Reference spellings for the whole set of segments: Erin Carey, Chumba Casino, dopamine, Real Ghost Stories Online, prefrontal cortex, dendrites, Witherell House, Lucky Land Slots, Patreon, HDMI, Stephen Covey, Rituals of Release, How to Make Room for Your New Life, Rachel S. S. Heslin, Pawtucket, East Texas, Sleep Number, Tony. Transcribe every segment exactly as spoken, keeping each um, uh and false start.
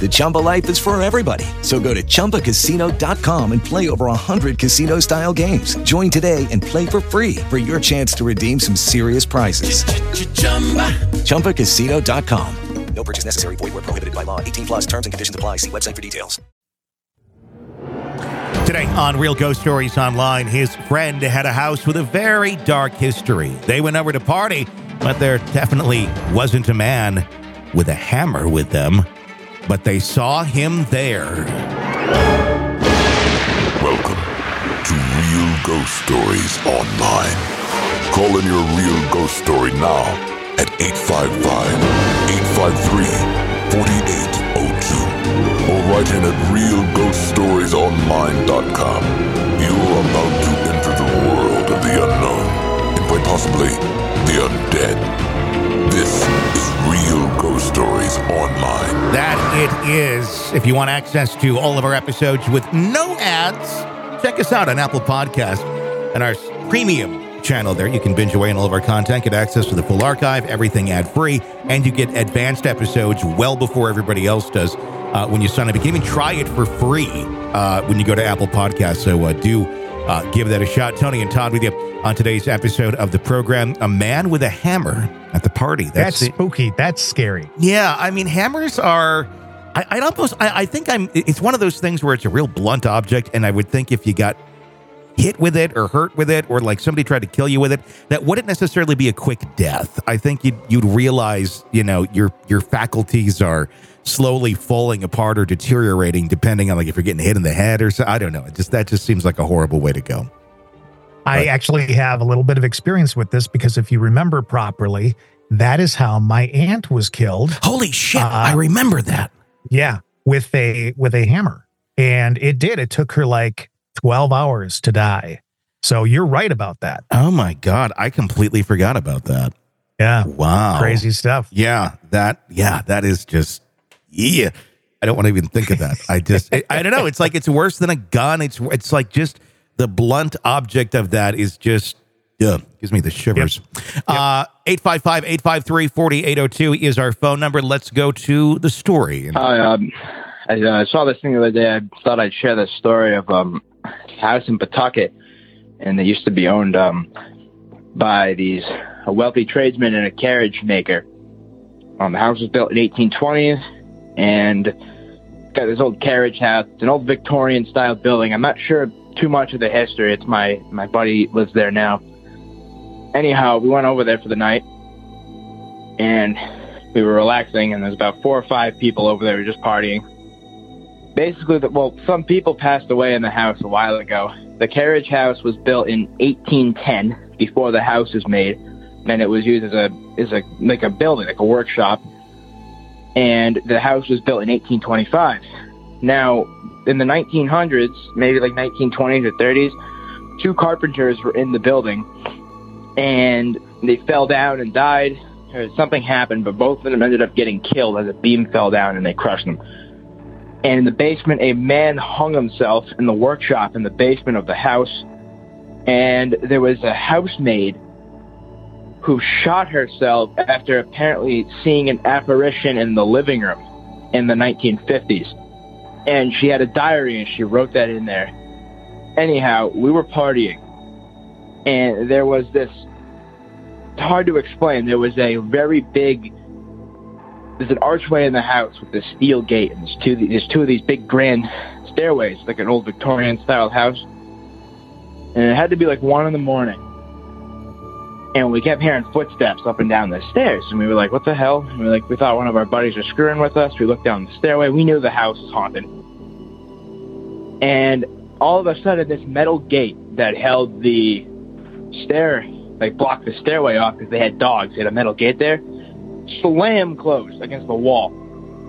The Chumba life is for everybody. So go to chumba casino dot com and play over one hundred casino-style games. Join today and play for free for your chance to redeem some serious prizes. Ch-ch-chumba. chumba casino dot com. No purchase necessary. Void where prohibited by law. eighteen plus terms and conditions apply. See website for details. Today on Real Ghost Stories Online, his friend had a house with a very dark history. They went over to party, but there definitely wasn't a man with a hammer with them. But they saw him there. Welcome to Real Ghost Stories Online. Call in your real ghost story now at eight five five, eight five three, four eight zero two or write in at real ghost stories online dot com. You are about to enter the world of the unknown and quite possibly the undead. This is Real Ghost Stories Online. That it is. If you want access to all of our episodes with no ads, check us out on Apple Podcasts and our premium channel there. You can binge away on all of our content, get access to the full archive, everything ad-free, and you get advanced episodes well before everybody else does uh, when you sign up. You can even try it for free uh, when you go to Apple Podcasts, so uh, do uh, give that a shot. Tony and Todd with you on today's episode of the program, A Man with a Hammer at the Party. That's, That's spooky. That's scary. Yeah. I mean, hammers are, I, I almost, I, I think I'm, it's one of those things where it's a real blunt object. And I would think if you got hit with it or hurt with it, or like somebody tried to kill you with it, that wouldn't necessarily be a quick death. I think you'd, you'd realize, you know, your, your faculties are slowly falling apart or deteriorating depending on like if you're getting hit in the head or so. I don't know. It just, that just seems like a horrible way to go. I actually have a little bit of experience with this because if you remember properly, that is how my aunt was killed. Holy shit. Uh, I remember that. Yeah. With a, with a hammer. And it did. It took her like twelve hours to die. So you're right about that. Oh my God. I completely forgot about that. Yeah. Wow. Crazy stuff. Yeah. That, yeah, that is just, yeah. I don't want to even think of that. I just, I, I don't know. It's like, it's worse than a gun. It's, it's like just, the blunt object of that is just, yeah, gives me the shivers. Yep. Yep. Uh, eight five five, eight five three, four eight zero two is our phone number. Let's go to the story. Hi, um, I uh, saw this thing the other day. I thought I'd share this story of um, a house in Pawtucket, and they used to be owned um, by these a wealthy tradesman and a carriage maker. Um, the house was built in eighteen twenties, and it's got this old carriage house. It's an old Victorian-style building. I'm not sure too much of the history. It's my my buddy lives there now. Anyhow, we went over there for the night and we were relaxing, and there's about four or five people over there. We were just partying. Basically, the, well, some people passed away in the house a while ago. The carriage house was built in eighteen ten before the house was made, and it was used as a as a like a building, like a workshop. And the house was built in eighteen twenty-five. Now, in the nineteen hundreds, maybe like nineteen twenties or thirties, two carpenters were in the building, and they fell down and died, or something happened, but both of them ended up getting killed as a beam fell down and they crushed them. And in the basement, a man hung himself in the workshop in the basement of the house, and there was a housemaid who shot herself after apparently seeing an apparition in the living room. in the nineteen fifties. And she had a diary and she wrote that in there. Anyhow, we were partying and there was this, it's hard to explain, there was a very big, there's an archway in the house with this steel gate, and there's two, there's two of these big grand stairways, like an old Victorian style house. And it had to be like one in the morning. And we kept hearing footsteps up and down the stairs. And we were like, what the hell? And we were like, we thought one of our buddies was screwing with us. We looked down the stairway. We knew the house was haunted. And all of a sudden, this metal gate that held the stair, like blocked the stairway off because they had dogs. They had a metal gate there. Slam closed against the wall.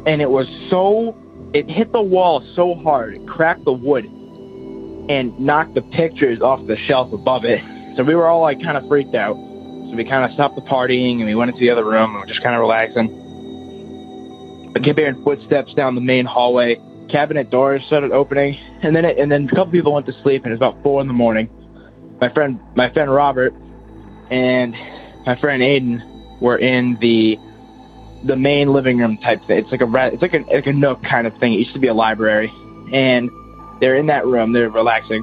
And it was so, it hit the wall so hard, it cracked the wood and knocked the pictures off the shelf above it. So we were all like kind of freaked out. So we kind of stopped the partying and we went into the other room and we were just kind of relaxing. I kept hearing footsteps down the main hallway. Cabinet doors started opening, and then it, and then a couple people went to sleep. And it was about four in the morning. My friend, my friend Robert, and my friend Aiden were in the the main living room type thing. It's like a it's like a like a nook kind of thing. It used to be a library, and they're in that room. They're relaxing.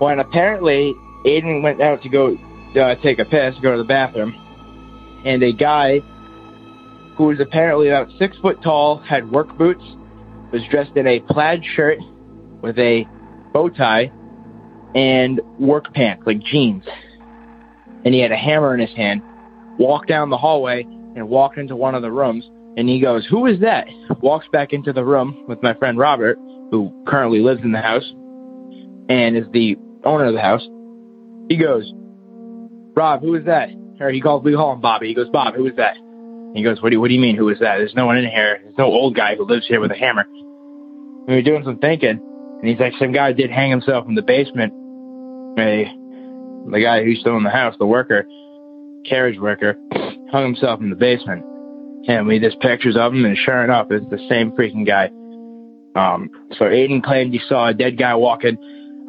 Well, and apparently Aiden went out to go uh, take a piss, go to the bathroom, and a guy who was apparently about six foot tall, had work boots, was dressed in a plaid shirt with a bow tie and work pants, like jeans, and he had a hammer in his hand, walked down the hallway and walked into one of the rooms, and he goes, who is that? Walks back into the room with my friend Robert, who currently lives in the house and is the owner of the house. He goes, Rob, who is that? Or he calls, we call him Bobby. He goes, Bob, who is that? And he goes, what do, you, what do you mean, who is that? There's no one in here. There's no old guy who lives here with a hammer. And we were doing some thinking, and he's like, some guy did hang himself in the basement. A, the guy who's still in the house, the worker, carriage worker, hung himself in the basement. And we just pictures of him, and sure enough, it's the same freaking guy. Um, so Aiden claimed he saw a dead guy walking.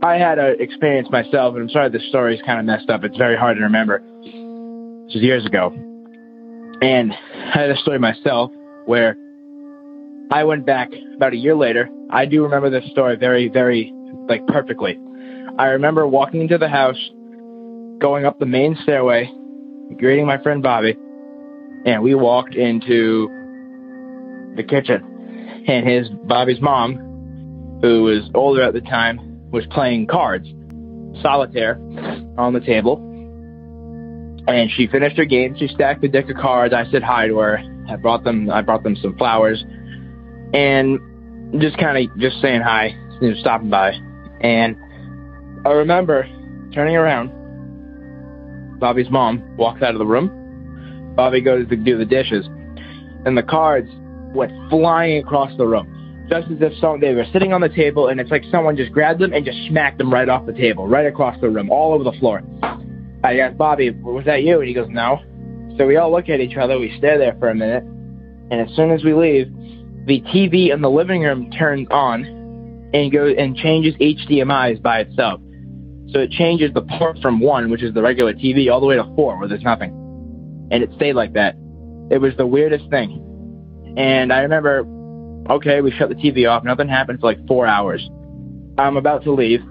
I had an experience myself, and I'm sorry this story's kind of messed up. It's very hard to remember. This was years ago. And I had a story myself where I went back about a year later. I do remember this story very, very, like, perfectly. I remember walking into the house, going up the main stairway, greeting my friend Bobby, and we walked into the kitchen. And his, Bobby's mom, who was older at the time, was playing cards, solitaire, on the table. And she finished her game. She stacked the deck of cards. I said hi to her. I brought them I brought them some flowers. And just kind of just saying hi, you know, stopping by. And I remember turning around. Bobby's mom walks out of the room. Bobby goes to do the dishes. And the cards went flying across the room, just as if someone, they were sitting on the table, and it's like someone just grabbed them and just smacked them right off the table, right across the room, all over the floor. I asked Bobby, was that you? And he goes, no. So we all look at each other, we stare there for a minute, and as soon as we leave, the T V in the living room turns on and goes and changes H D M Is by itself. So it changes the port from one, which is the regular T V, all the way to four, where there's nothing. And it stayed like that. It was the weirdest thing. And I remember, okay, we shut the T V off. Nothing happened for like four hours. I'm about to leave.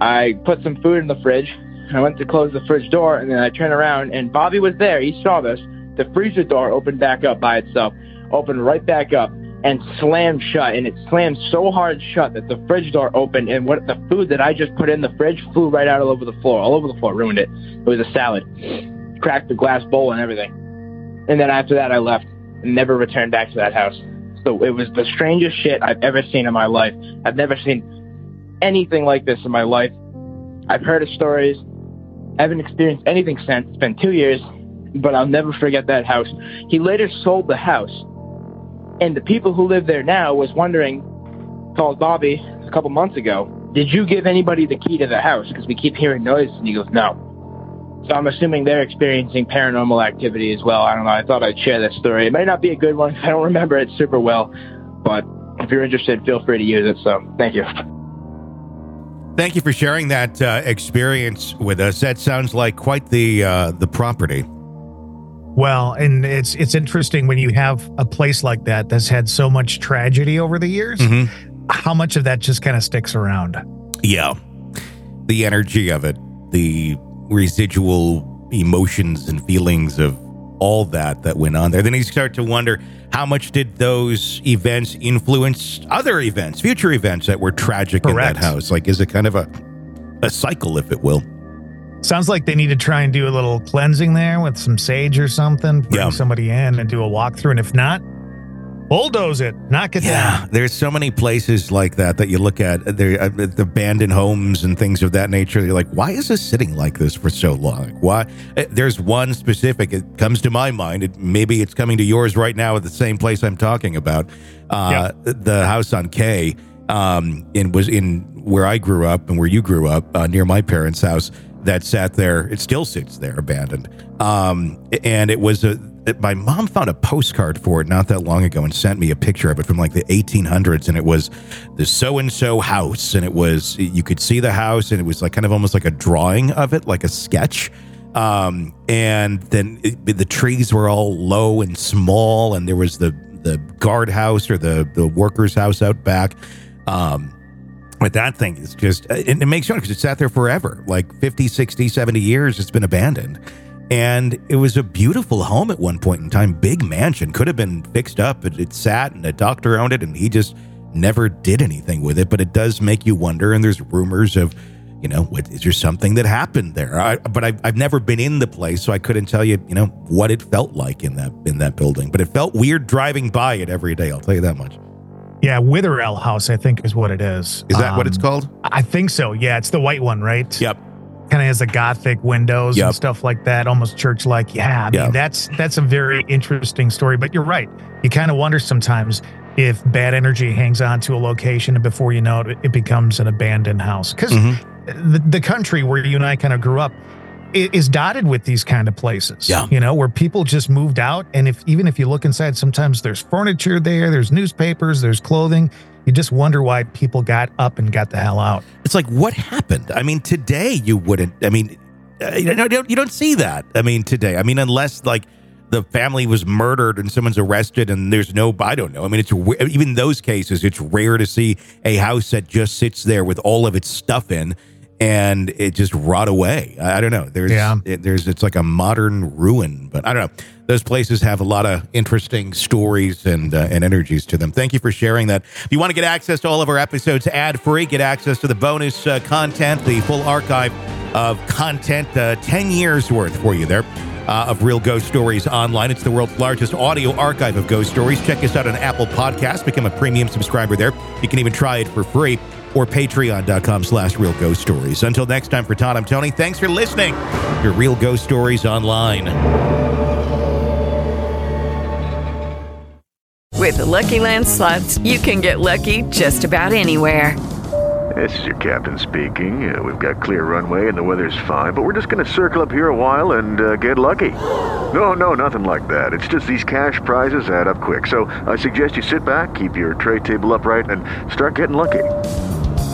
I put some food in the fridge. I went to close the fridge door, and then I turned around, and Bobby was there. He saw this. The freezer door opened back up by itself, opened right back up, and slammed shut. And it slammed so hard shut that the fridge door opened, and what the food that I just put in the fridge flew right out all over the floor. All over the floor, ruined it. It was a salad. Cracked the glass bowl and everything. And then after that, I left and never returned back to that house. So it was the strangest shit I've ever seen in my life. I've never seen anything like this in my life. I've heard of stories. I haven't experienced anything since. It's been two years, but I'll never forget that house. He later sold the house, and the people who live there now was wondering, called Bobby a couple months ago, did you give anybody the key to the house? Because we keep hearing noises, and he goes, no. So I'm assuming they're experiencing paranormal activity as well. I don't know. I thought I'd share that story. It may not be a good one. I don't remember it super well. But if you're interested, feel free to use it. So thank you. Thank you for sharing that uh, experience with us. That sounds like quite the uh, the property. Well, and it's it's interesting when you have a place like that that's had so much tragedy over the years, mm-hmm. how much of that just kind of sticks around. Yeah. The energy of it, the residual emotions and feelings of all that that went on there. Then you start to wonder, how much did those events influence other events, future events that were tragic Correct. In that house? Like, is it kind of a a cycle, if it will? Sounds like they need to try and do a little cleansing there with some sage or something, bring yeah. somebody in and do a walkthrough. And if not, bulldoze it, knock it yeah. down. There's so many places like that that you look at, they're, uh, the abandoned homes and things of that nature. You're like, why is this sitting like this for so long? Why? There's one specific, it comes to my mind, it, maybe it's coming to yours right now at the same place I'm talking about, uh, yeah. the house on K, um, in, was in where I grew up and where you grew up, uh, near my parents' house. That sat there, it still sits there, abandoned. Um, and it was, a, it, my mom found a postcard for it not that long ago and sent me a picture of it from like the eighteen hundreds. And it was the so-and-so house. And it was, you could see the house and it was like kind of almost like a drawing of it, like a sketch. Um, and then it, the trees were all low and small. And there was the, the guardhouse or the, the worker's house out back. Um, But that thing is just, it, it makes sense because it sat there forever, like fifty, sixty, seventy years, it's been abandoned. And it was a beautiful home at one point in time, big mansion, could have been fixed up. It, it sat and a doctor owned it and he just never did anything with it. But it does make you wonder. And there's rumors of, you know, what, is there something that happened there? I, but I've, I've never been in the place, so I couldn't tell you, you know, what it felt like in that, in that building. But it felt weird driving by it every day, I'll tell you that much. Yeah, Witherell House, I think, is what it is. Is that um, what it's called? I think so. Yeah, it's the white one, right? Yep. Kind of has the Gothic windows yep. and stuff like that, almost church-like. Yeah, I yep. mean, that's that's a very interesting story. But you're right. You kind of wonder sometimes if bad energy hangs on to a location, and before you know it, it becomes an abandoned house. Because mm-hmm. the, the country where you and I kind of grew up is dotted with these kind of places, yeah. you know, where people just moved out. And if even if you look inside, sometimes there's furniture there, there's newspapers, there's clothing. You just wonder why people got up and got the hell out. It's like, what happened? I mean, today you wouldn't, I mean, you don't, you don't see that. I mean, today, I mean, unless like the family was murdered and someone's arrested and there's no, I don't know. I mean, it's even those cases, it's rare to see a house that just sits there with all of its stuff in. And it just rot away. I don't know. There's, yeah. it, there's, it's like a modern ruin, but I don't know. Those places have a lot of interesting stories and uh, and energies to them. Thank you for sharing that. If you want to get access to all of our episodes ad-free, get access to the bonus uh, content, the full archive of content, uh, ten years worth for you there uh, of Real Ghost Stories Online. It's the world's largest audio archive of ghost stories. Check us out on Apple Podcasts. Become a premium subscriber there. You can even try it for free. Or patreon.com slash Real Ghost Stories. Until next time, for Todd, I'm Tony. Thanks for listening to Real Ghost Stories Online. With the Lucky Land Slots, you can get lucky just about anywhere. This is your captain speaking. Uh, we've got clear runway and the weather's fine, but we're just going to circle up here a while and uh, get lucky. No, no, nothing like that. It's just these cash prizes add up quick. So I suggest you sit back, keep your tray table upright, and start getting lucky.